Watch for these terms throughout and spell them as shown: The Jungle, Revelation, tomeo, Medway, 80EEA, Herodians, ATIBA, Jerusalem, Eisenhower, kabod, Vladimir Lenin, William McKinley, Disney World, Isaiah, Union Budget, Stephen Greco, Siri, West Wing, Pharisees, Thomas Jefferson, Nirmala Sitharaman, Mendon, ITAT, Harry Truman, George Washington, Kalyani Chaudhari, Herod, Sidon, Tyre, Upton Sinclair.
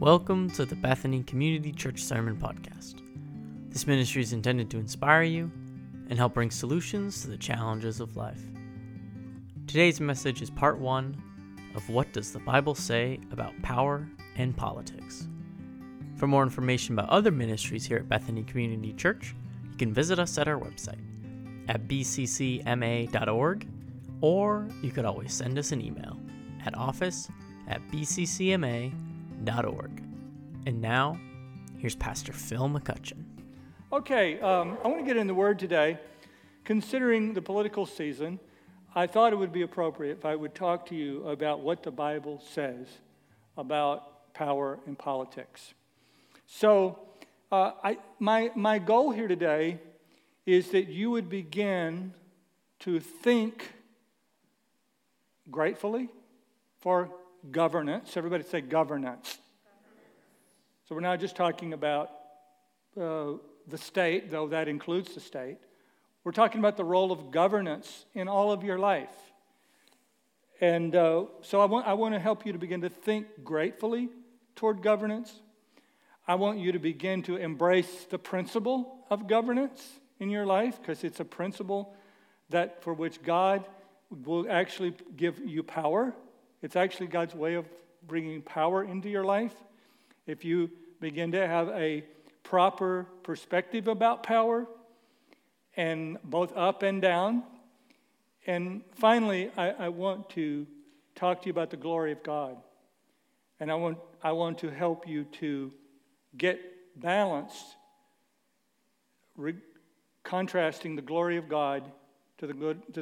Welcome to the Bethany Community Church Sermon Podcast. This ministry is intended to inspire you and help bring solutions to the challenges of life. Today's message is part one of What Does the Bible Say About Power and Politics? For more information about other ministries here at Bethany Community Church, you can visit us at our website at bccma.org, or you could always send us an email at office@bccma.org. And now, here's Pastor Phil McCutcheon. Okay, I want to get in the Word today. Considering the political season, I thought it would be appropriate if I would talk to you about what the Bible says about power and politics. So, my goal here today is that you would begin to think gratefully for governance. Everybody say governance. So we're not just talking about the state, though that includes the state. We're talking about the role of governance in all of your life. And so I want to help you to begin to think gratefully toward governance. I want you to begin to embrace the principle of governance in your life, because it's a principle that for which God will actually give you power. It's actually God's way of bringing power into your life. If you begin to have a proper perspective about power, and both up and down. And finally, I want to talk to you about the glory of God. And I want to help you to get balanced, contrasting the glory of God to the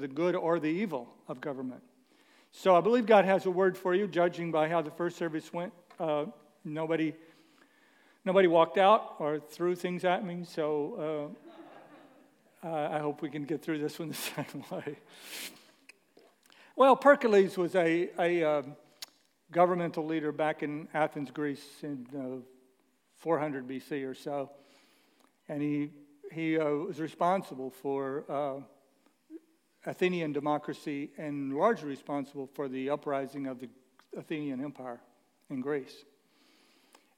good or the evil of government. So I believe God has a word for you, judging by how the first service went. Nobody walked out or threw things at me, so I hope we can get through this one the same way. Well, Pericles was a governmental leader back in Athens, Greece in 400 BC or so, and he was responsible for Athenian democracy, and largely responsible for the uprising of the Athenian Empire in Greece.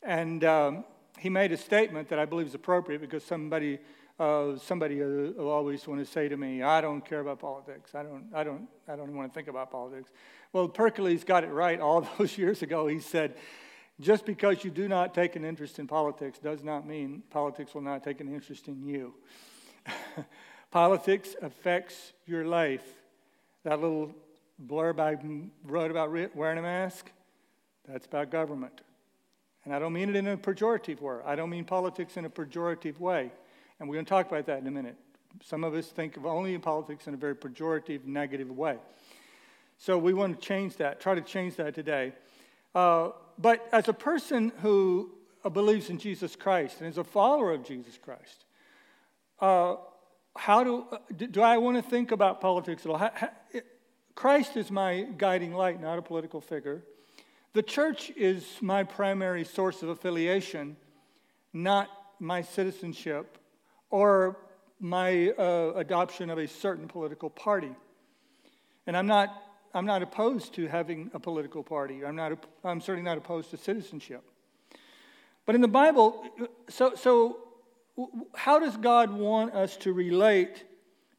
And he made a statement that I believe is appropriate, because somebody will always want to say to me, "I don't care about politics. I don't want to think about politics." Well, Pericles got it right all those years ago. He said, "Just because you do not take an interest in politics does not mean politics will not take an interest in you." Politics affects your life. That little blurb I wrote about wearing a mask, that's about government. And I don't mean it in a pejorative word. I don't mean politics in a pejorative way. And we're going to talk about that in a minute. Some of us think of only politics in a very pejorative, negative way. So we want to change that, try to change that today. But as a person who believes in Jesus Christ and is a follower of Jesus Christ, How do I want to think about politics at all? Christ is my guiding light, not a political figure. The church is my primary source of affiliation, not my citizenship or my adoption of a certain political party. And I'm not opposed to having a political party. I'm certainly not opposed to citizenship. But in the Bible, so. How does God want us to relate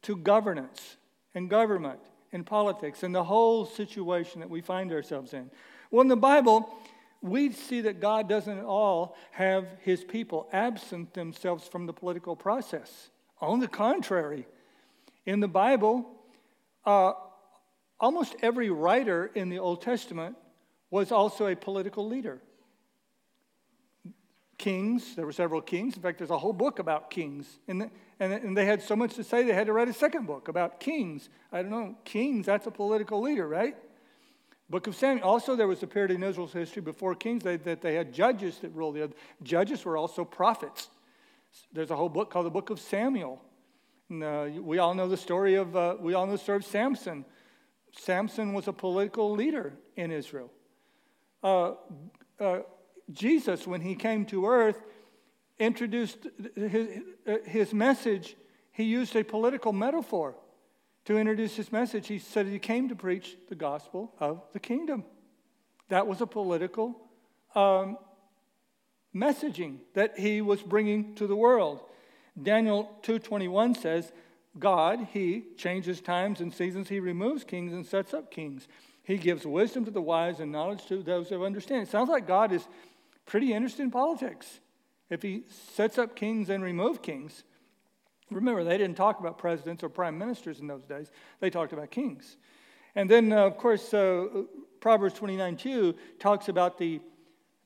to governance and government and politics and the whole situation that we find ourselves in? Well, in the Bible, we see that God doesn't at all have his people absent themselves from the political process. On the contrary, in the Bible, almost every writer in the Old Testament was also a political leader. Kings, there were several kings. In fact, there's a whole book about kings. And they had so much to say, they had to write a second book about kings. I don't know, kings, that's a political leader, right? Book of Samuel. Also, there was a period in Israel's history before kings that they had judges that ruled. The judges were also prophets. There's a whole book called the Book of Samuel. And, we all know the story of Samson. Samson was a political leader in Israel. Jesus, when he came to earth, introduced his message. He used a political metaphor to introduce his message. He said he came to preach the gospel of the kingdom. That was a political messaging that he was bringing to the world. Daniel 2:21 says, God, he changes times and seasons. He removes kings and sets up kings. He gives wisdom to the wise and knowledge to those who understand. It sounds like God is pretty interested in politics. If he sets up kings and removes kings, remember, they didn't talk about presidents or prime ministers in those days. They talked about kings. And then, of course, Proverbs 29:2 talks about the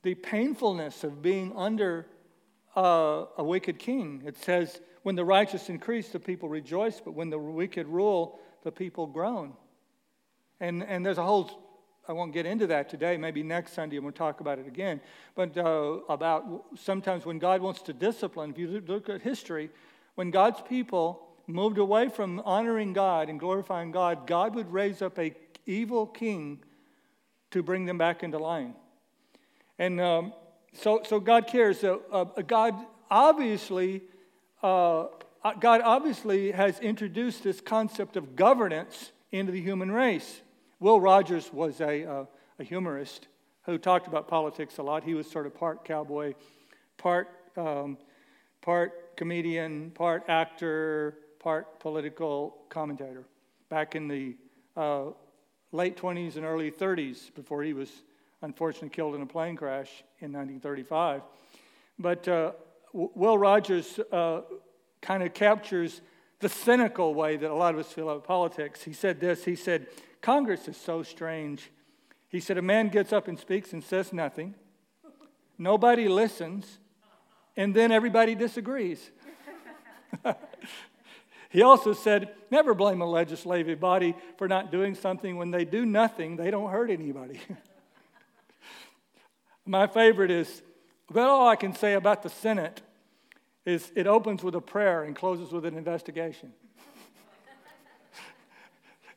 painfulness of being under a wicked king. It says, when the righteous increase, the people rejoice, but when the wicked rule, the people groan. And there's a whole, I won't get into that today, maybe next Sunday and we'll talk about it again, but about sometimes when God wants to discipline, if you look at history, when God's people moved away from honoring God and glorifying God, God would raise up an evil king to bring them back into line. And so God cares. God obviously has introduced this concept of governance into the human race. Will Rogers was a humorist who talked about politics a lot. He was sort of part cowboy, part comedian, part actor, part political commentator. Back in the late 20s and early 30s, before he was unfortunately killed in a plane crash in 1935. But Will Rogers kind of captures the cynical way that a lot of us feel about politics. He said this, he said, Congress is so strange. He said, a man gets up and speaks and says nothing. Nobody listens. And then everybody disagrees. He also said, never blame a legislative body for not doing something. When they do nothing, they don't hurt anybody. My favorite is, well, all I can say about the Senate is it opens with a prayer and closes with an investigation.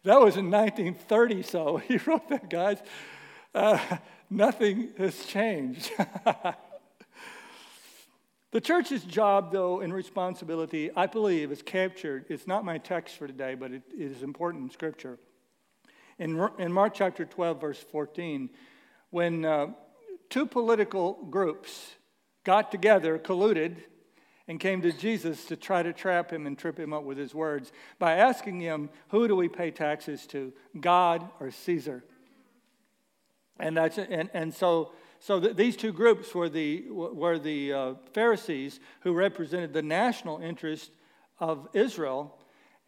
That was in 1930, so he wrote that, guys. Nothing has changed. The church's job, though, and responsibility, I believe, is captured. It's not my text for today, but it is important in Scripture. In Mark chapter 12, verse 14, when two political groups got together, colluded, and came to Jesus to try to trap him and trip him up with his words by asking him, who do we pay taxes to, God or Caesar? And that's so these two groups were the Pharisees, who represented the national interest of Israel,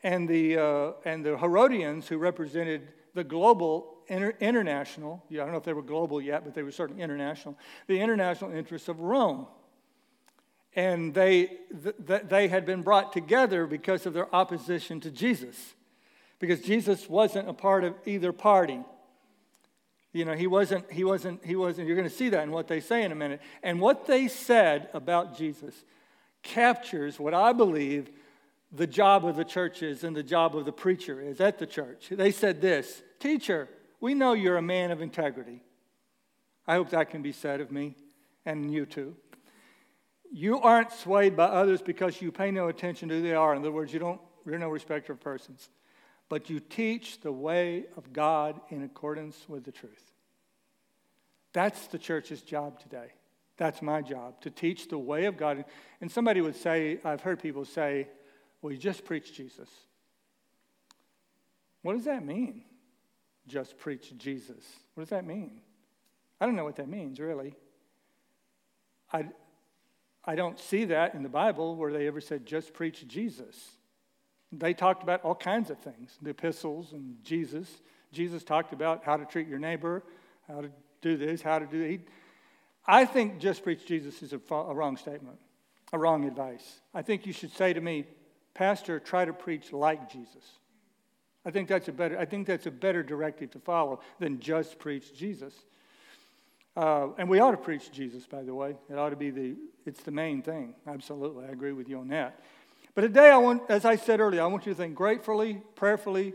and the Herodians, who represented the global international. Yeah, I don't know if they were global yet, but they were certainly international. The international interests of Rome. And they had been brought together because of their opposition to Jesus, because Jesus wasn't a part of either party. You know, he wasn't, you're going to see that in what they say in a minute. And what they said about Jesus captures what I believe the job of the church is and the job of the preacher is at the church. They said this, teacher, we know you're a man of integrity. I hope that can be said of me and you too. You aren't swayed by others because you pay no attention to who they are. In other words, you're no respecter of persons. But you teach the way of God in accordance with the truth. That's the church's job today. That's my job, to teach the way of God. And somebody would say, I've heard people say, well, you just preach Jesus. What does that mean? Just preach Jesus. What does that mean? I don't know what that means, really. I don't see that in the Bible where they ever said, just preach Jesus. They talked about all kinds of things, the epistles and Jesus. Jesus talked about how to treat your neighbor, how to do this, how to do that. I think just preach Jesus is a wrong statement, a wrong advice. I think you should say to me, Pastor, try to preach like Jesus. I think that's a better directive to follow than just preach Jesus. And we ought to preach Jesus, by the way. It ought to be it's the main thing. Absolutely, I agree with you on that. But today, as I said earlier, I want you to think gratefully, prayerfully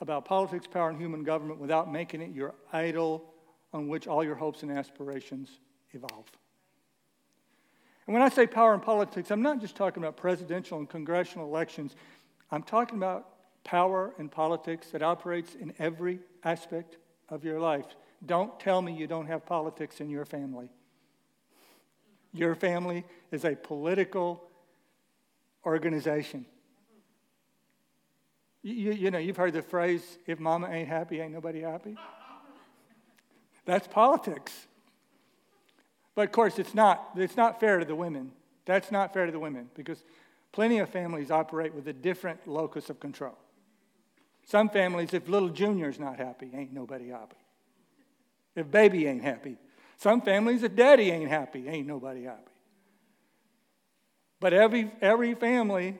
about politics, power, and human government without making it your idol on which all your hopes and aspirations evolve. And when I say power and politics, I'm not just talking about presidential and congressional elections. I'm talking about power and politics that operates in every aspect of your life. Don't tell me you don't have politics in your family. Your family is a political organization. You know, you've heard the phrase, if mama ain't happy, ain't nobody happy. That's politics. But of course, it's not fair to the women. That's not fair to the women, because plenty of families operate with a different locus of control. Some families, if little Junior's not happy, ain't nobody happy. If baby ain't happy. Some families, if daddy ain't happy, ain't nobody happy. But every family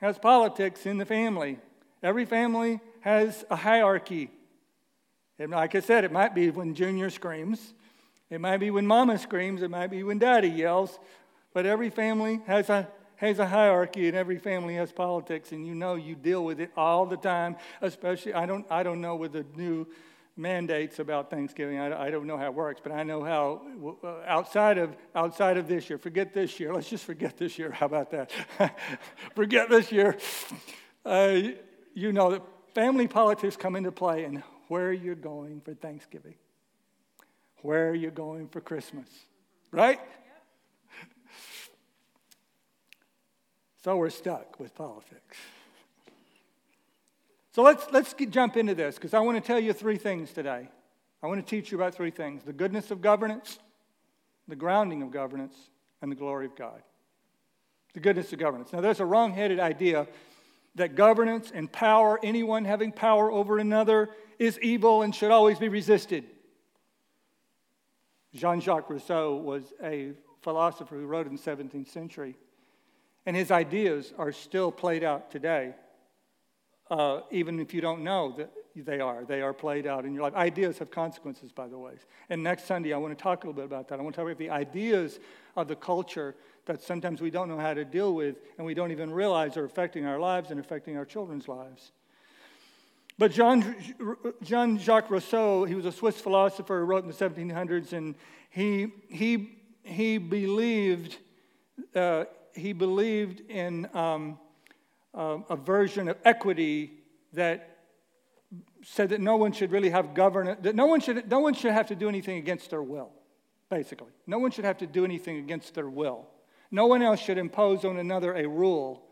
has politics in the family. Every family has a hierarchy. And like I said, it might be when Junior screams. It might be when Mama screams. It might be when Daddy yells. But every family has a hierarchy, and every family has politics, and you know you deal with it all the time. Especially, I don't know with the new mandates about Thanksgiving. I don't know how it works, but I know how outside of this year. Forget this year. Let's just forget this year. How about that? Forget this year. You know that family politics come into play, and where you're going for Thanksgiving, where you're going for Christmas, right? Yep. So we're stuck with politics. So let's jump into this, because I want to tell you three things today. I want to teach you about three things: the goodness of governance, the grounding of governance, and the glory of God. The goodness of governance. Now, there's a wrong-headed idea that governance and power, anyone having power over another, is evil and should always be resisted. Jean-Jacques Rousseau was a philosopher who wrote in the 17th century, and his ideas are still played out today, even if you don't know that they are. They are played out in your life. Ideas have consequences, by the way. And next Sunday, I want to talk a little bit about that. I want to talk about the ideas of the culture that sometimes we don't know how to deal with, and we don't even realize are affecting our lives and affecting our children's lives. But Jean-Jacques Rousseau, he was a Swiss philosopher who wrote in the 1700s, and he believed in a version of equity that said that no one should really have governance, that no one should have to do anything against their will, basically. No one should have to do anything against their will. No one else should impose on another a rule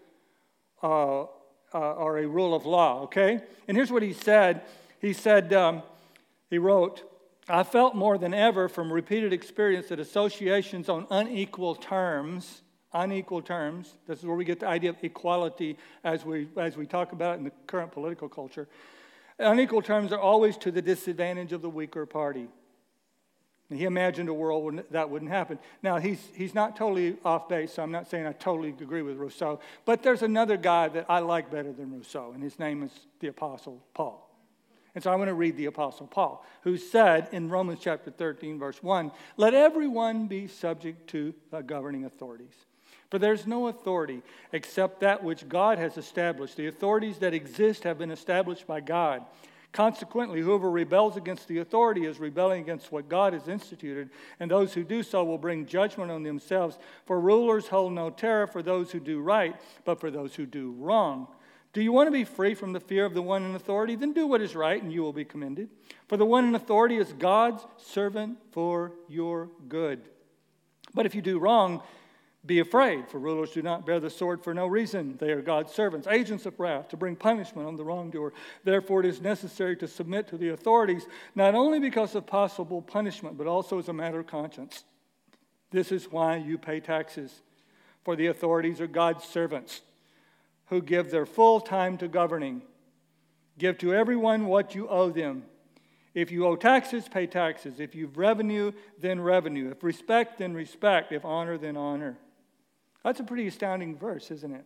or a rule of law, okay? And here's what he said. He said, he wrote, "I felt more than ever from repeated experience that associations on unequal terms, this is where we get the idea of equality as we talk about it in the current political culture, unequal terms are always to the disadvantage of the weaker party." And he imagined a world where that wouldn't happen. Now, he's not totally off base, so I'm not saying I totally agree with Rousseau. But there's another guy that I like better than Rousseau, and his name is the Apostle Paul. And so I want to read the Apostle Paul, who said in Romans chapter 13, verse 1, "Let everyone be subject to the governing authorities. For there's no authority except that which God has established. The authorities that exist have been established by God. Consequently, whoever rebels against the authority is rebelling against what God has instituted, and those who do so will bring judgment on themselves. For rulers hold no terror for those who do right, but for those who do wrong. Do you want to be free from the fear of the one in authority? Then do what is right, and you will be commended. For the one in authority is God's servant for your good. But if you do wrong, be afraid, for rulers do not bear the sword for no reason. They are God's servants, agents of wrath, to bring punishment on the wrongdoer. Therefore, it is necessary to submit to the authorities, not only because of possible punishment, but also as a matter of conscience. This is why you pay taxes, for the authorities are God's servants, who give their full time to governing. Give to everyone what you owe them. If you owe taxes, pay taxes. If you've revenue, then revenue. If respect, then respect. If honor, then honor." That's a pretty astounding verse, isn't it?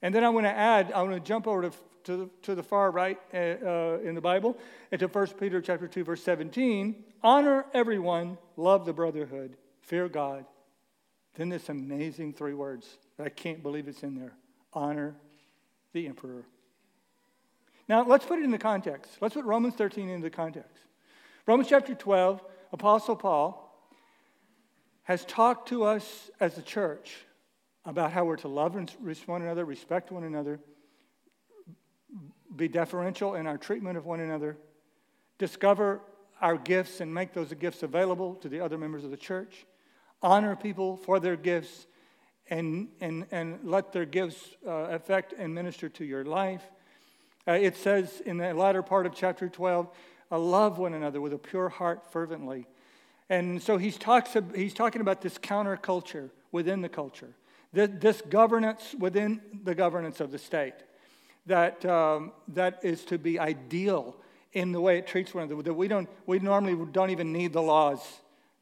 And then I want to jump over to the far right in the Bible, and to 1 Peter chapter 2, verse 17. "Honor everyone, love the brotherhood, fear God." Then this amazing three words that I can't believe it's in there: honor the emperor. Now, let's put it in the context. Let's put Romans 13 into the context. Romans chapter 12, Apostle Paul has talked to us as a church about how we're to love one another, respect one another, be deferential in our treatment of one another, discover our gifts and make those gifts available to the other members of the church, honor people for their gifts, and let their gifts affect and minister to your life. It says in the latter part of chapter 12, love one another with a pure heart fervently. And so he's talking about this counterculture within the culture, this governance within the governance of the state that is to be ideal in the way it treats one another. That we normally don't even need the laws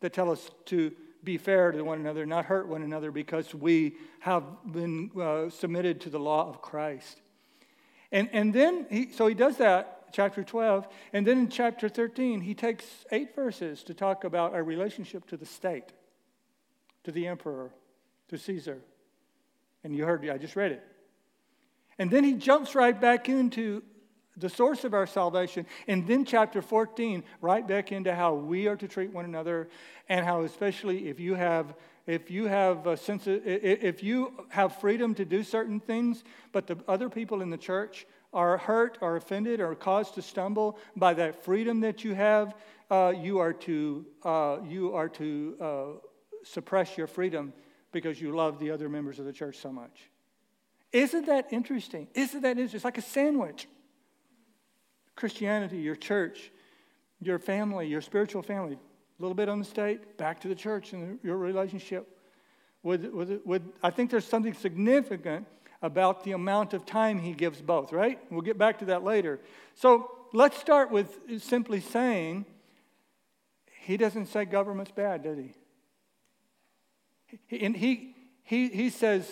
that tell us to be fair to one another, not hurt one another, because we have been submitted to the law of Christ. And then he does that. Chapter 12, and then in chapter 13, he takes 8 verses to talk about our relationship to the state, to the emperor, to Caesar. And you heard me, I just read it. And then he jumps right back into the source of our salvation, and then chapter 14, right back into how we are to treat one another, and how especially if you have freedom to do certain things, but the other people in the church are hurt or offended or caused to stumble by that freedom that you have, you are to suppress your freedom because you love the other members of the church so much. Isn't that interesting? It's like a sandwich. Christianity, your church, your family, your spiritual family, a little bit on the state, back to the church and your relationship with. I think there's something significant about the amount of time he gives both, right? We'll get back to that later. So let's start with simply saying, he doesn't say government's bad, does he? He says,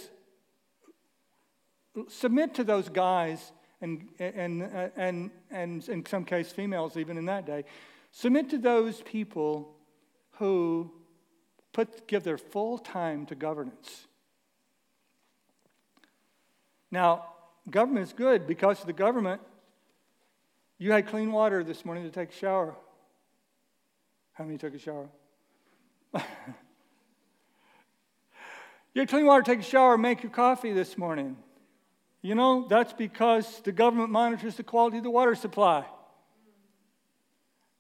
submit to those guys, and in some case females even in that day, submit to those people who give their full time to governance. Now, government is good because of the government. You had clean water this morning to take a shower. How many took a shower? You had clean water to take a shower, make your coffee this morning. You know, that's because the government monitors the quality of the water supply.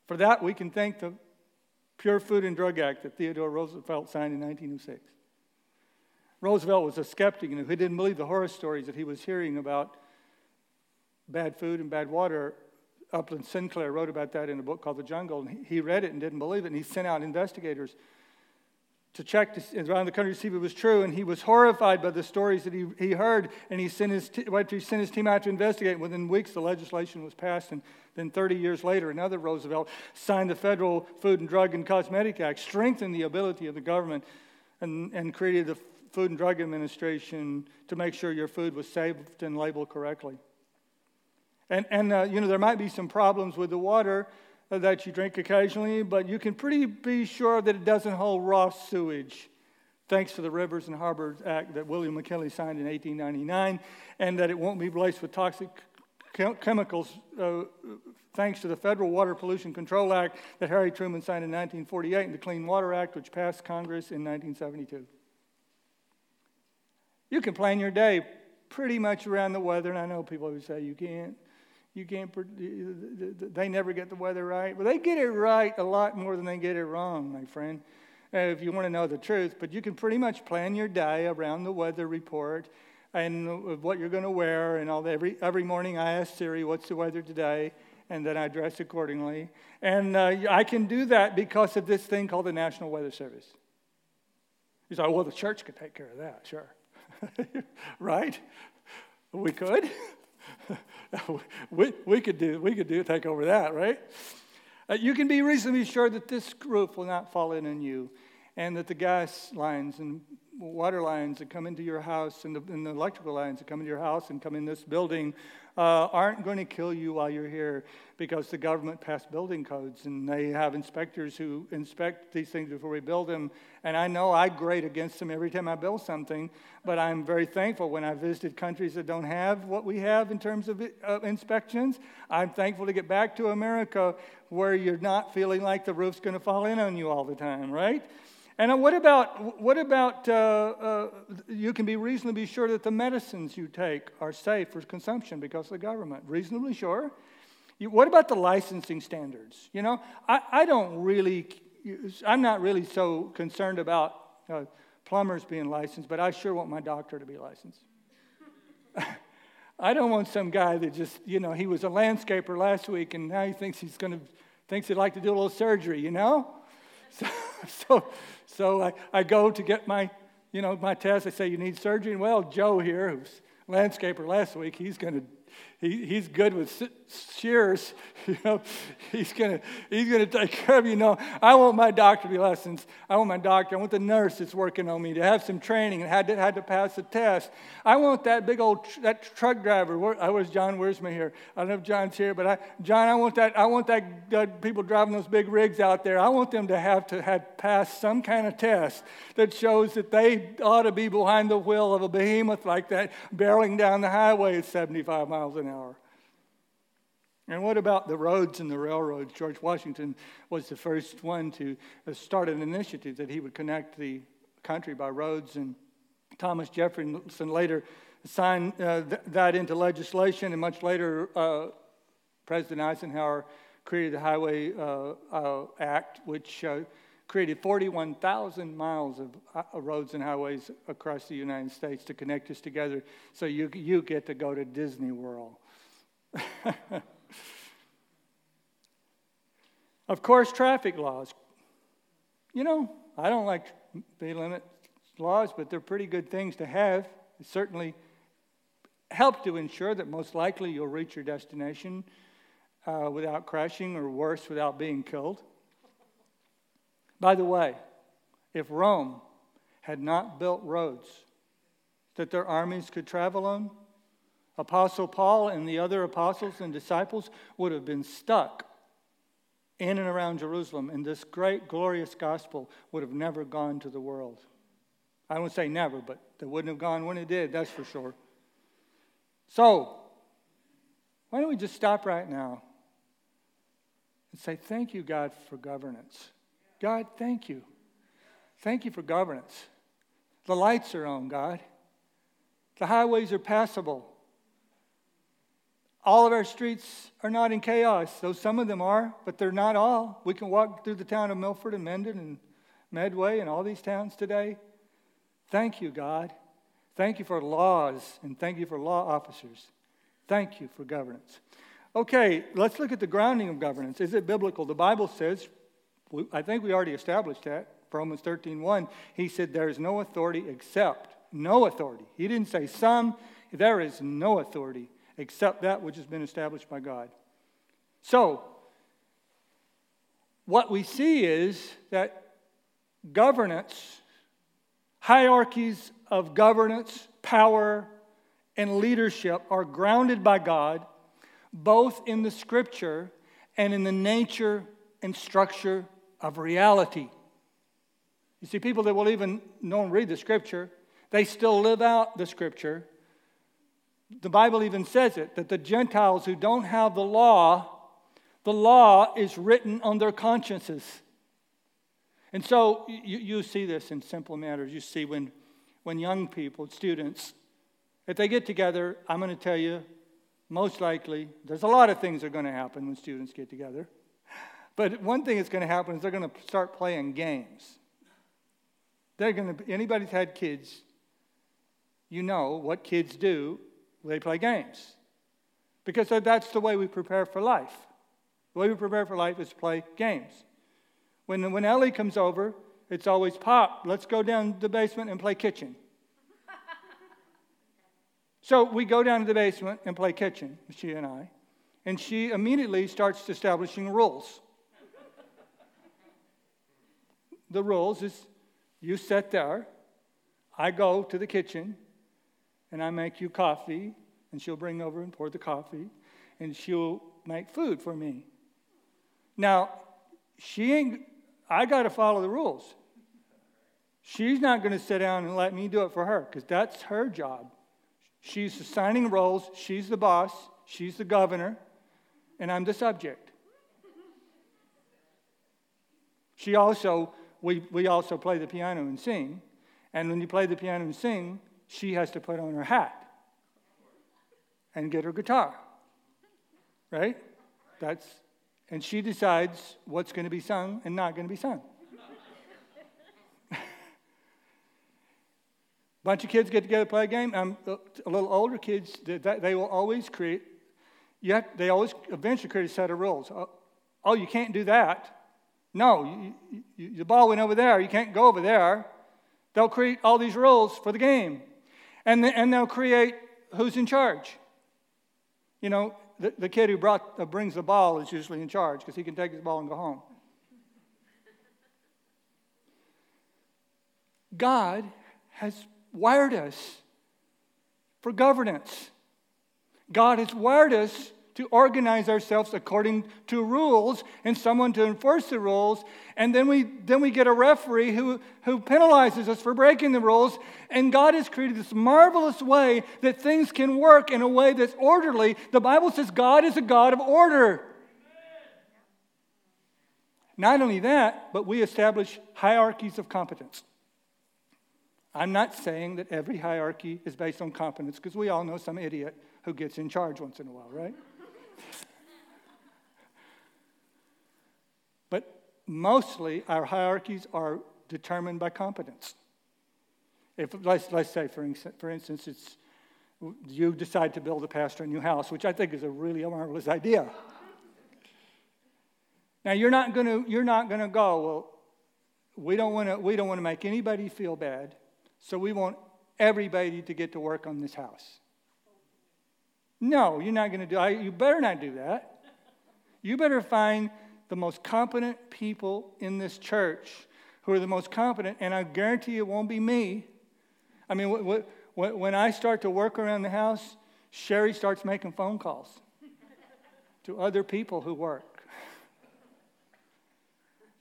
For that, we can thank the Pure Food and Drug Act that Theodore Roosevelt signed in 1906. Roosevelt was a skeptic, and he didn't believe the horror stories that he was hearing about bad food and bad water. Upton Sinclair wrote about that in a book called The Jungle, and he read it and didn't believe it, and he sent out investigators to check around the country to see if it was true, and he was horrified by the stories that he heard, and he sent his team out to investigate, and within weeks the legislation was passed, and then 30 years later another Roosevelt signed the Federal Food and Drug and Cosmetic Act, strengthened the ability of the government, and created the Food and Drug Administration to make sure your food was saved and labeled correctly. And there might be some problems with the water that you drink occasionally, but you can pretty be sure that it doesn't hold raw sewage, thanks to the Rivers and Harbors Act that William McKinley signed in 1899, and that it won't be laced with toxic chemicals, thanks to the Federal Water Pollution Control Act that Harry Truman signed in 1948, and the Clean Water Act, which passed Congress in 1972. You can plan your day pretty much around the weather, and I know people who say you can't. They never get the weather right. Well, they get it right a lot more than they get it wrong, my friend, if you want to know the truth. But you can pretty much plan your day around the weather report and what you're going to wear, and all that. Every morning I ask Siri, "What's the weather today?" and then I dress accordingly. And I can do that because of this thing called the National Weather Service. You say, "Well, the church could take care of that." Sure. Right? We could. we could take over that, right? You can be reasonably sure that this roof will not fall in on you, and that the gas lines and water lines that come into your house, and the electrical lines that come into your house and come in this building aren't going to kill you while you're here, because the government passed building codes, and they have inspectors who inspect these things before we build them. And I know I grate against them every time I build something, but I'm very thankful when I visited countries that don't have what we have in terms of inspections. I'm thankful to get back to America, where you're not feeling like the roof's going to fall in on you all the time, right? And what about you can be reasonably sure that the medicines you take are safe for consumption because of the government? Reasonably sure. What about the licensing standards? You know, I'm not really so concerned about plumbers being licensed, but I sure want my doctor to be licensed. I don't want some guy that just, he was a landscaper last week and now he thinks he'd like to do a little surgery, So I go to get my, my test. They say, you need surgery? And well, Joe here, who's landscaper last week, he's good with shears, he's gonna take care of you. No, I want my doctor to be licensed. I want the nurse that's working on me to have some training and had to pass a test. I want that big old truck driver. Where's John Wiersma here? I don't know if John's here, but John, I want that people driving those big rigs out there. I want them to have passed some kind of test that shows that they ought to be behind the wheel of a behemoth like that, barreling down the highway at 75 miles an hour. And what about the roads and the railroads? George Washington was the first one to start an initiative that he would connect the country by roads, and Thomas Jefferson later signed that into legislation, and much later President Eisenhower created the Highway Act, which created 41,000 miles of roads and highways across the United States to connect us together, so you get to go to Disney World. Of course, traffic laws. I don't like speed limit laws, but they're pretty good things to have. It certainly help to ensure that most likely you'll reach your destination without crashing, or worse, without being killed. By the way, if Rome had not built roads that their armies could travel on, Apostle Paul and the other apostles and disciples would have been stuck in and around Jerusalem, and this great, glorious gospel would have never gone to the world. I won't say never, but they wouldn't have gone when it did, that's for sure. So, why don't we just stop right now and say, thank you, God, for governance. God, thank you. Thank you for governance. The lights are on, God. The highways are passable. All of our streets are not in chaos, though some of them are, but they're not all. We can walk through the town of Milford and Mendon and Medway and all these towns today. Thank you, God. Thank you for laws, and thank you for law officers. Thank you for governance. Okay, let's look at the grounding of governance. Is it biblical? The Bible says, I think we already established that. Romans 13:1, he said there is no authority except, no authority. He didn't say some. There is no authority except that which has been established by God. So, what we see is that governance, hierarchies of governance, power, and leadership are grounded by God, both in the Scripture and in the nature and structure of reality. You see, people that will even don't read the Scripture, they still live out the Scripture. The Bible even says it, that the Gentiles who don't have the law is written on their consciences. And so you see this in simple matters. You see when young people, students, if they get together, I'm going to tell you, most likely, there's a lot of things that are going to happen when students get together. But one thing that's going to happen is they're going to start playing games. Anybody that's had kids, you know what kids do. They play games. Because that's the way we prepare for life. The way we prepare for life is to play games. When Ellie comes over, it's always, Pop, let's go down to the basement and play kitchen. So we go down to the basement and play kitchen, she and I. And she immediately starts establishing rules. The rules is, you sit there, I go to the kitchen, and I make you coffee, and she'll bring over and pour the coffee, and she'll make food for me. Now, I got to follow the rules. She's not going to sit down and let me do it for her, because that's her job. She's assigning roles, she's the boss, she's the governor, and I'm the subject. We also play the piano and sing, and when you play the piano and sing, she has to put on her hat and get her guitar, right? And she decides what's going to be sung and not going to be sung. Bunch of kids get together, play a game. A little older kids, they will always create. Yet they always eventually create a set of rules. Oh, you can't do that. No, the ball went over there. You can't go over there. They'll create all these rules for the game, and they'll create who's in charge. You know, the kid who brings the ball is usually in charge because he can take his ball and go home. God has wired us for governance. God has wired us to organize ourselves according to rules and someone to enforce the rules. And then we get a referee who penalizes us for breaking the rules. And God has created this marvelous way that things can work in a way that's orderly. The Bible says God is a God of order. Not only that, but we establish hierarchies of competence. I'm not saying that every hierarchy is based on competence, because we all know some idiot who gets in charge once in a while, right? But mostly our hierarchies are determined by competence. If let's say, for instance, it's you decide to build a pastor a new house, which I think is a really marvelous idea. Now you're not gonna go, well, we don't want to make anybody feel bad, so we want everybody to get to work on this house. No, you're not going to do that. You better not do that. You better find the most competent people in this church who are the most competent, and I guarantee it won't be me. I mean, when I start to work around the house, Sherry starts making phone calls to other people who work.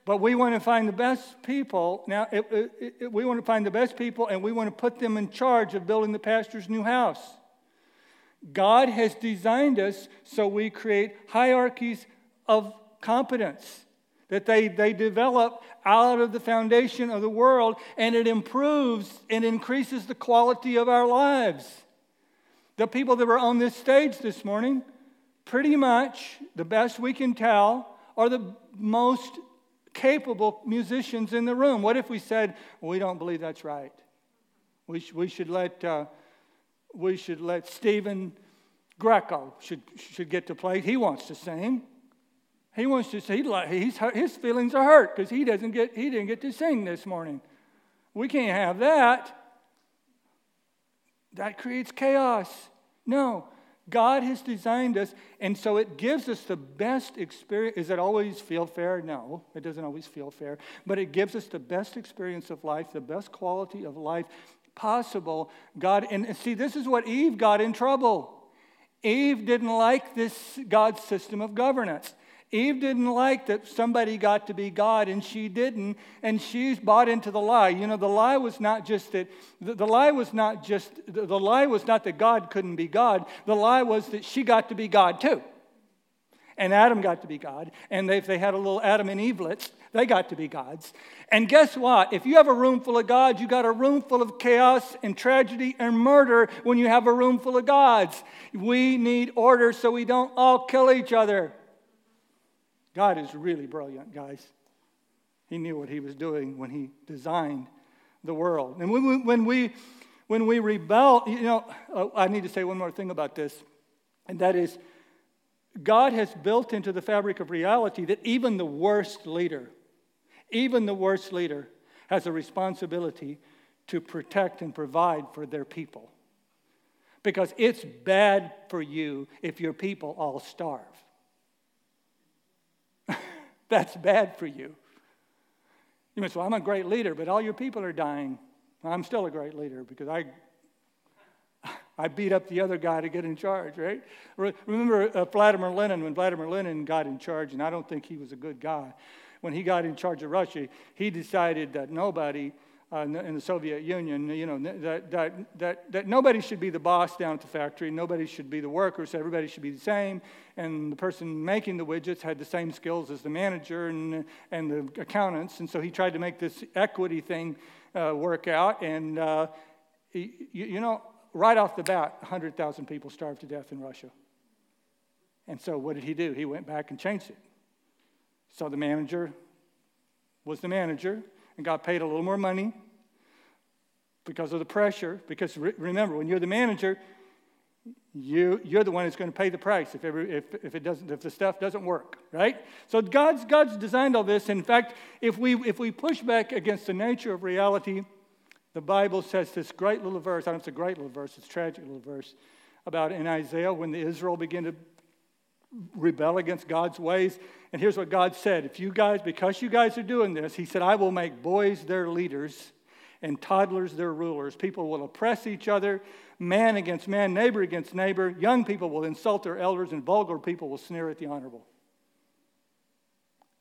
But we want to find the best people. Now, we want to find the best people, and we want to put them in charge of building the pastor's new house. God has designed us so we create hierarchies of competence that they develop out of the foundation of the world, and it improves and increases the quality of our lives. The people that were on this stage this morning, pretty much, the best we can tell, are the most capable musicians in the room. What if we said, well, we don't believe that's right? We should let Stephen Greco should get to play. He wants to sing. He wants to sing. His feelings are hurt because he didn't get to sing this morning. We can't have that. That creates chaos. No, God has designed us, and so it gives us the best experience. Does it always feel fair? No, it doesn't always feel fair, but it gives us the best experience of life, the best quality of life possible. God, and see, this is what Eve got in trouble. Eve didn't like this God's system of governance. Eve didn't like that somebody got to be God and she didn't, and she's bought into the lie. You know, the lie was not that God couldn't be God. The lie was that she got to be God too. And Adam got to be God, and if they had a little Adam and Evelets, they got to be gods. And guess what? If you have a room full of gods, you got a room full of chaos and tragedy and murder when you have a room full of gods. We need order so we don't all kill each other. God is really brilliant, guys. He knew what he was doing when he designed the world. And when we rebel, you know, I need to say one more thing about this, and that is, God has built into the fabric of reality that even the worst leader has a responsibility to protect and provide for their people. Because it's bad for you if your people all starve. That's bad for you. You may say, well, I'm a great leader, but all your people are dying. I'm still a great leader because I beat up the other guy to get in charge, right? Remember Vladimir Lenin, when Vladimir Lenin got in charge, and I don't think he was a good guy. When he got in charge of Russia, he decided that nobody in the Soviet Union, you know, that nobody should be the boss down at the factory, nobody should be the worker, so everybody should be the same, and the person making the widgets had the same skills as the manager and the accountants, and so he tried to make this equity thing work out, and, you know, right off the bat, 100,000 people starved to death in Russia. And so what did he do? He went back and changed it. So the manager was the manager and got paid a little more money, because of the pressure. Because remember, when you're the manager, you're the one that's going to pay the price if the stuff doesn't work, right? So God's designed all this. In fact, if we push back against the nature of reality, the Bible says this great little verse. I don't know if it's a great little verse. It's a tragic little verse about in Isaiah when the Israel began to rebel against God's ways. And here's what God said. Because you guys are doing this, he said, I will make boys their leaders and toddlers their rulers. People will oppress each other, man against man, neighbor against neighbor. Young people will insult their elders, and vulgar people will sneer at the honorable.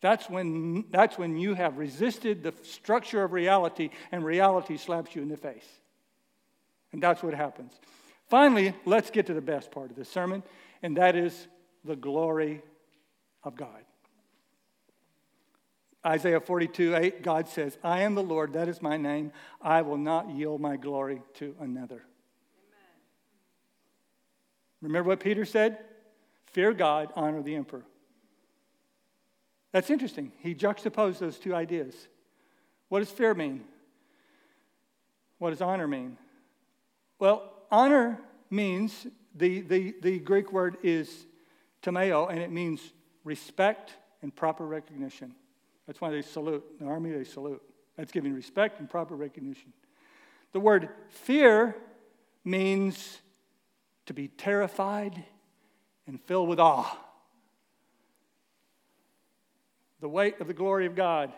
That's when you have resisted the structure of reality, and reality slaps you in the face. And that's what happens. Finally, let's get to the best part of this sermon, and that is the glory of God. Isaiah 42:8, God says, I am the Lord, that is my name. I will not yield my glory to another. Amen. Remember what Peter said? Fear God, honor the emperor. That's interesting. He juxtaposed those two ideas. What does fear mean? What does honor mean? Well, honor means, the Greek word is tomeo, and it means respect and proper recognition. That's why they salute. In the army, they salute. That's giving respect and proper recognition. The word fear means to be terrified and filled with awe. The weight of the glory of God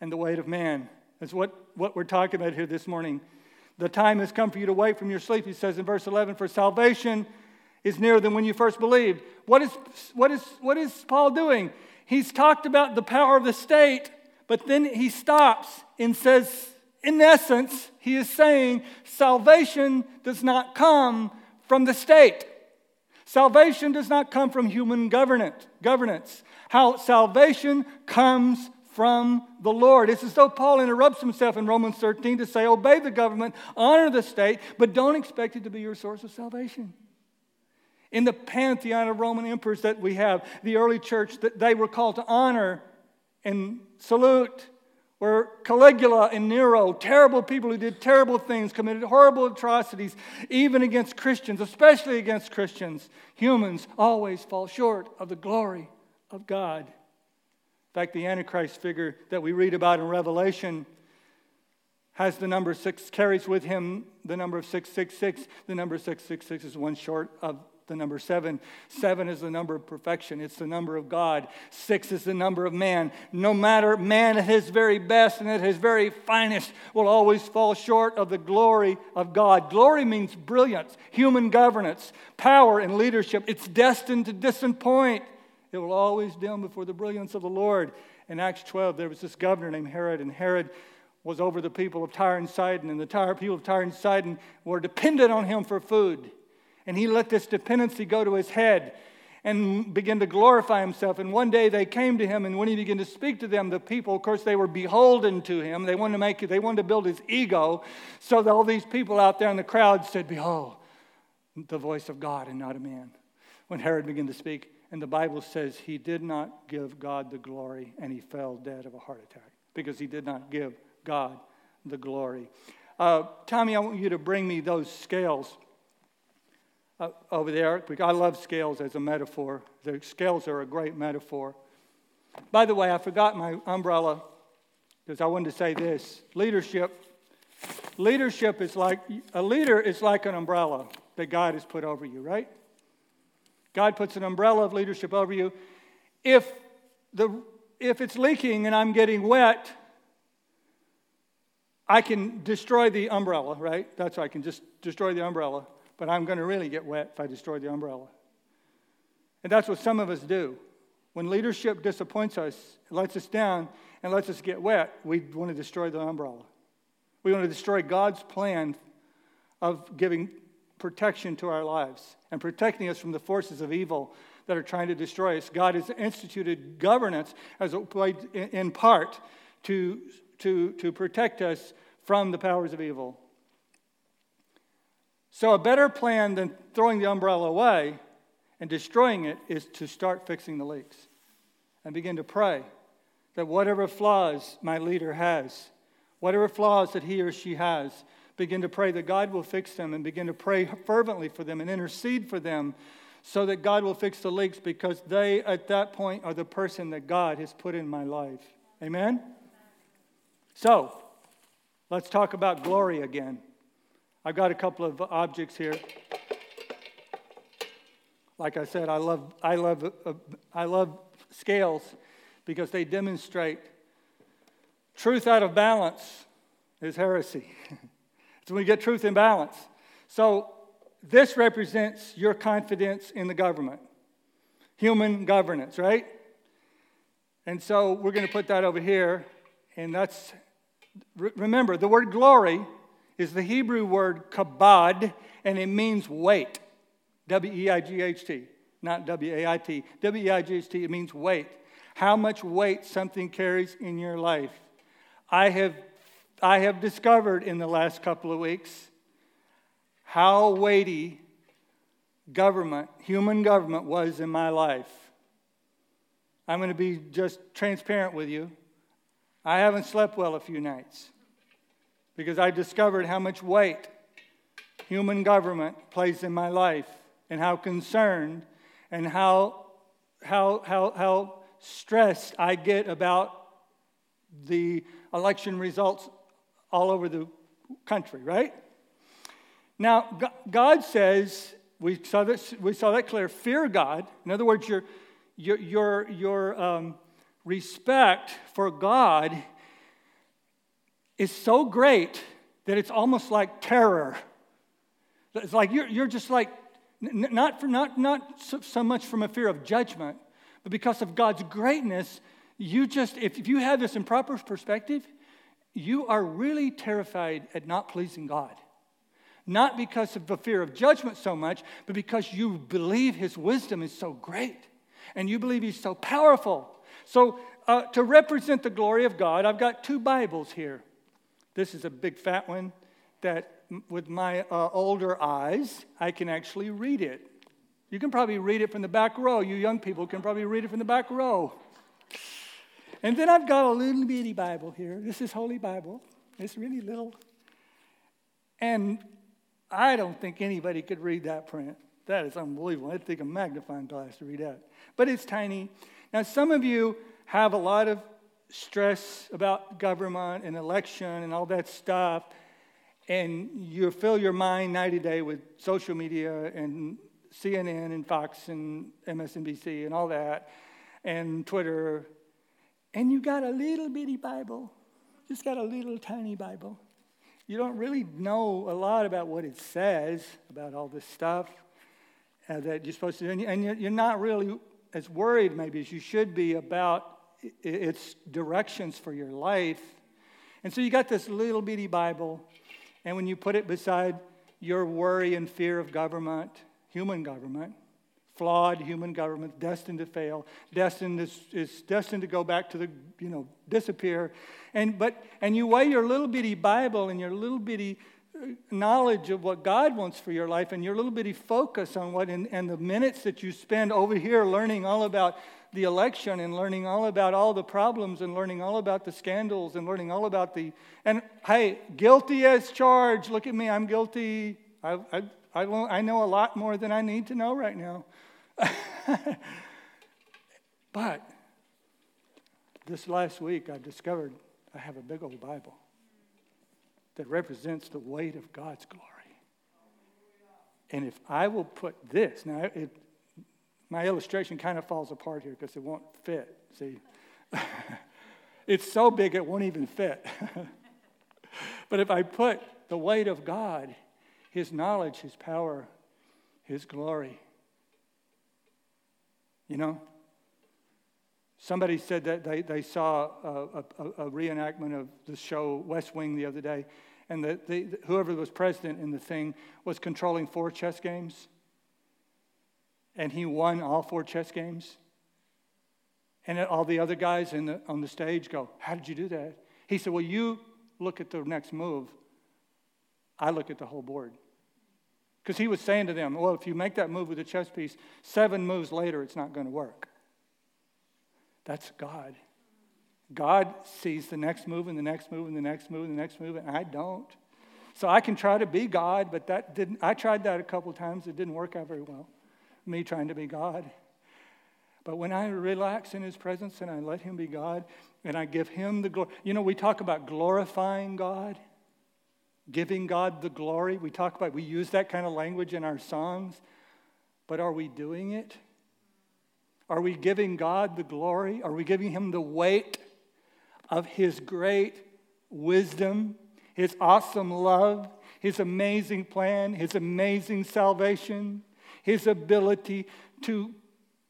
and the weight of man is what we're talking about here this morning. The time has come for you to wake from your sleep, he says in verse 11, for salvation is nearer than when you first believed. What is Paul doing? He's talked about the power of the state, but then he stops and says, in essence, he is saying salvation does not come from the state. Salvation does not come from human governance. How salvation comes from the Lord. It's as though Paul interrupts himself in Romans 13 to say, obey the government, honor the state, but don't expect it to be your source of salvation. In the pantheon of Roman emperors that we have, the early church, that they were called to honor and salute were Caligula and Nero, terrible people who did terrible things, committed horrible atrocities, even against Christians, especially against Christians. Humans always fall short of the glory of God. In fact, the Antichrist figure that we read about in Revelation has the number 6, carries with him the number of 666. The number 666 is one short of the number 7. 7 is the number of perfection. It's the number of God. 6 is the number of man. No matter, man at his very best and at his very finest will always fall short of the glory of God. Glory means brilliance, human governance, power and leadership. It's destined to disappoint. It will always dim before the brilliance of the Lord. In Acts 12, there was this governor named Herod, and Herod was over the people of Tyre and Sidon, and the people of Tyre and Sidon were dependent on him for food. And he let this dependency go to his head and began to glorify himself. And one day they came to him, and when he began to speak to them, the people, of course, they were beholden to him. They wanted to build his ego. So all these people out there in the crowd said, behold, the voice of God and not a man. When Herod began to speak, and the Bible says he did not give God the glory, and he fell dead of a heart attack because he did not give God the glory. Tommy, I want you to bring me those scales over there. I love scales as a metaphor. The scales are a great metaphor. By the way, I forgot my umbrella because I wanted to say this. Leadership is like, a leader is like an umbrella that God has put over you, right? God puts an umbrella of leadership over you. If it's leaking and I'm getting wet, I can destroy the umbrella, right? That's why I can just destroy the umbrella. But I'm going to really get wet if I destroy the umbrella. And that's what some of us do. When leadership disappoints us, lets us down, and lets us get wet, we want to destroy the umbrella. We want to destroy God's plan of giving protection to our lives and protecting us from the forces of evil that are trying to destroy us. God has instituted governance as a way, in part, to protect us from the powers of evil. So a better plan than throwing the umbrella away and destroying it is to start fixing the leaks and begin to pray that whatever flaws my leader has, whatever flaws that he or she has, begin to pray that God will fix them and begin to pray fervently for them and intercede for them so that God will fix the leaks, because they at that point are the person that God has put in my life. Amen? So, let's talk about glory again. I've got a couple of objects here. Like I said, I love scales because they demonstrate truth out of balance is heresy. It's when we get truth in balance. So this represents your confidence in the government, human governance, right? And so we're going to put that over here, and that's, remember, the word glory is the Hebrew word kabod, and it means weight. W-E-I-G-H-T, not W-A-I-T. W-E-I-G-H-T, it means weight. How much weight something carries in your life. I have discovered in the last couple of weeks how weighty government, human government, was in my life. I'm going to be just transparent with you. I haven't slept well a few nights because I discovered how much weight human government plays in my life, and how concerned and how stressed I get about the election results all over the country, right? Now, God says, we saw that clear, fear God. In other words, your respect for God is so great that it's almost like terror. It's like you're just like, not so much from a fear of judgment, but because of God's greatness, you just, if you have this in proper perspective, you are really terrified at not pleasing God. Not because of the fear of judgment so much, but because you believe His wisdom is so great, and you believe He's so powerful. So to represent the glory of God, I've got two Bibles here. This is a big fat one that, with my older eyes, I can actually read it. You can probably read it from the back row. You young people can probably read it from the back row. And then I've got a little bitty Bible here. This is Holy Bible. It's really little. And I don't think anybody could read that print. That is unbelievable. I'd take a magnifying glass to read that. But it's tiny. Now, some of you have a lot of stress about government and election and all that stuff, and you fill your mind night and day with social media and CNN and Fox and MSNBC and all that, and Twitter, and you got a little bitty Bible, just got a little tiny Bible. You don't really know a lot about what it says about all this stuff that you're supposed to do, and you're not really as worried maybe as you should be about its directions for your life. And so you got this little bitty Bible, and when you put it beside your worry and fear of government, human government, flawed human government, destined to fail, destined to go back to the, disappear. And you weigh your little bitty Bible and your little bitty knowledge of what God wants for your life and your little bitty focus on what, and the minutes that you spend over here learning all about the election and learning all about all the problems and learning all about the scandals and learning all about the, and hey, guilty as charged. Look at me, I'm guilty. I know a lot more than I need to know right now. But this last week I discovered I have a big old Bible that represents the weight of God's glory. And if I will put this, now it, my illustration kind of falls apart here because it won't fit, see? It's so big it won't even fit. But if I put the weight of God, His knowledge, His power, His glory, somebody said that they saw a reenactment of the show West Wing the other day, and that whoever was president in the thing was controlling 4 chess games. And he won all 4 chess games. And all the other guys on the stage go, "How did you do that?" He said, "Well, you look at the next move. I look at the whole board." Because he was saying to them, well, if you make that move with a chess piece, 7 moves later, it's not going to work. That's God. God sees the next move and the next move and the next move and the next move, and I don't. So I can try to be God, but that didn't. I tried that a couple times. It didn't work out very well, me trying to be God. But when I relax in his presence and I let him be God and I give him the glory. You know, we talk about glorifying God, giving God the glory. We talk about, we use that kind of language in our songs. But are we doing it? Are we giving God the glory? Are we giving him the weight of his great wisdom, his awesome love, his amazing plan, his amazing salvation, his ability to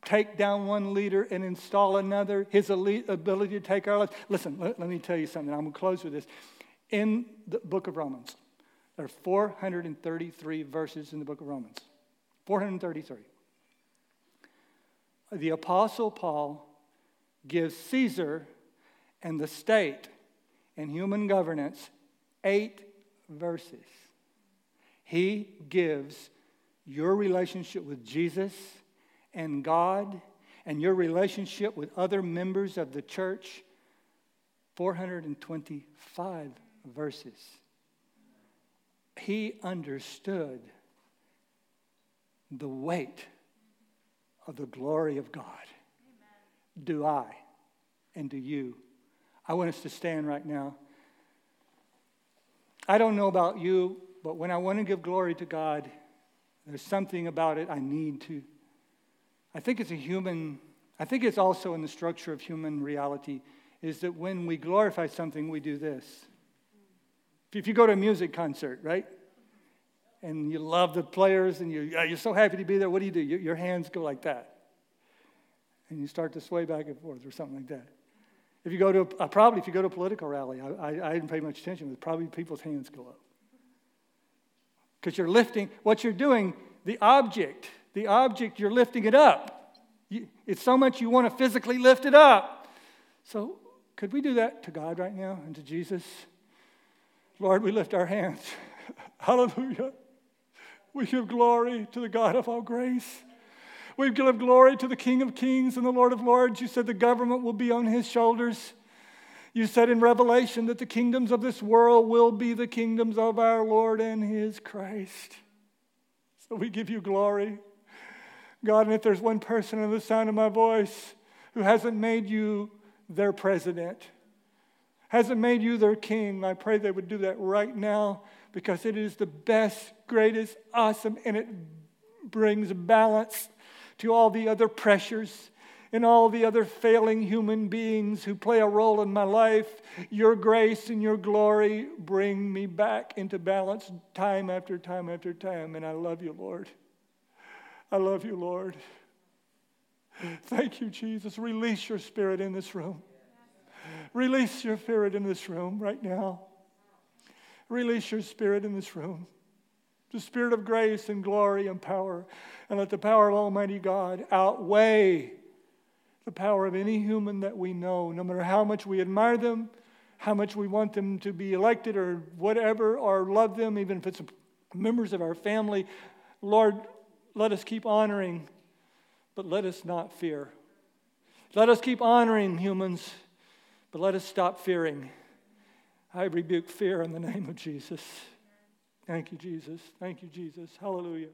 take down one leader and install another, his ability to take our lives? Listen, let me tell you something. I'm going to close with this. In the book of Romans, there are 433 verses in the book of Romans. 433. The Apostle Paul gives Caesar and the state and human governance 8 verses. He gives your relationship with Jesus and God and your relationship with other members of the church 425 verses. He understood the weight of the glory of God. Amen. Do I and do you? I want us to stand right now. I don't know about you, but when I want to give glory to God, there's something about it I need to. I think it's also in the structure of human reality, is that when we glorify something, we do this. If you go to a music concert, right? And you love the players, and you're so happy to be there. What do? Your hands go like that. And you start to sway back and forth or something like that. If you go to if you go to a political rally, I didn't pay much attention, but probably people's hands go up. Because you're lifting, what you're doing, the object, you're lifting it up. It's so much you want to physically lift it up. So could we do that to God right now and to Jesus? Lord, we lift our hands. Hallelujah. We give glory to the God of all grace. We give glory to the King of kings and the Lord of lords. You said the government will be on his shoulders. You said in Revelation that the kingdoms of this world will be the kingdoms of our Lord and his Christ. So we give you glory. God, and if there's one person under the sound of my voice who hasn't made you their president, hasn't made you their king, I pray they would do that right now, because it is the best, greatest, awesome, and it brings balance to all the other pressures and all the other failing human beings who play a role in my life. Your grace and your glory bring me back into balance time after time after time, and I love you, Lord. I love you, Lord. Thank you, Jesus. Release your spirit in this room. Release your spirit in this room right now. Release your spirit in this room. The spirit of grace and glory and power. And let the power of Almighty God outweigh the power of any human that we know, no matter how much we admire them, how much we want them to be elected or whatever, or love them, even if it's members of our family. Lord, let us keep honoring, but let us not fear. Let us keep honoring humans, but let us stop fearing. I rebuke fear in the name of Jesus. Thank you, Jesus. Thank you, Jesus. Hallelujah.